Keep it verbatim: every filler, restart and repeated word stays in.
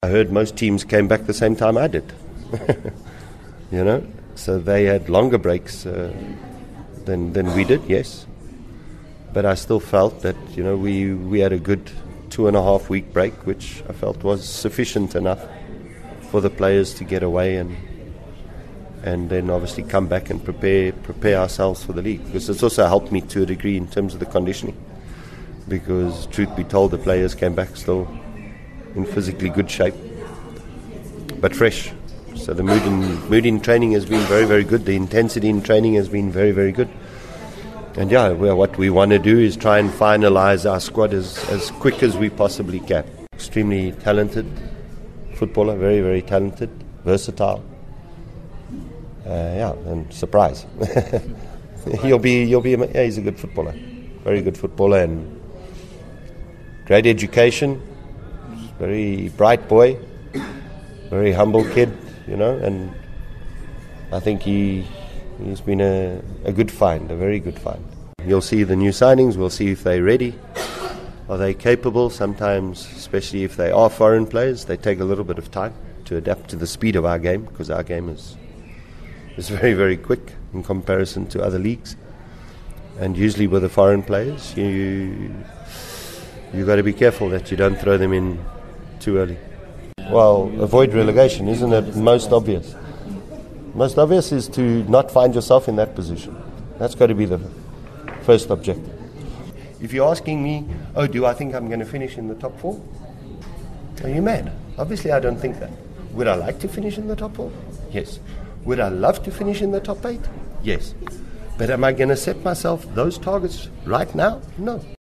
I heard most teams came back the same time I did, you know. So they had longer breaks uh, than than we did, yes. But I still felt that, you know, we, we had a good two and a half week break, which I felt was sufficient enough for the players to get away and and then obviously come back and prepare prepare ourselves for the league. Because it's also helped me to a degree in terms of the conditioning. Because truth be told, the players came back still in physically good shape, but fresh. So the mood in, mood in training has been very, very good. The intensity in training has been very, very good. And yeah, well, what we want to do is try and finalise our squad as, as quick as we possibly can. Extremely talented footballer, very, very talented, versatile. Uh, yeah, and surprise. He'll be, he'll be, yeah, he's a good footballer. Very good footballer and great education. Very bright boy, very humble kid, you know, and I think he, he's been a, a good find, a very good find. You'll see the new signings, we'll see if they're ready. Are they capable? Sometimes, especially if they are foreign players, they take a little bit of time to adapt to the speed of our game, because our game is, is very, very quick in comparison to other leagues. And usually with the foreign players, you you've got to be careful that you don't throw them in too early. Well, avoid relegation, isn't it most obvious? Most obvious is to not find yourself in that position. That's got to be the first objective. If you're asking me, oh, do I think I'm going to finish in the top four? Are you mad? Obviously, I don't think that. Would I like to finish in the top four? Yes. Would I love to finish in the top eight? Yes. But am I going to set myself those targets right now? No.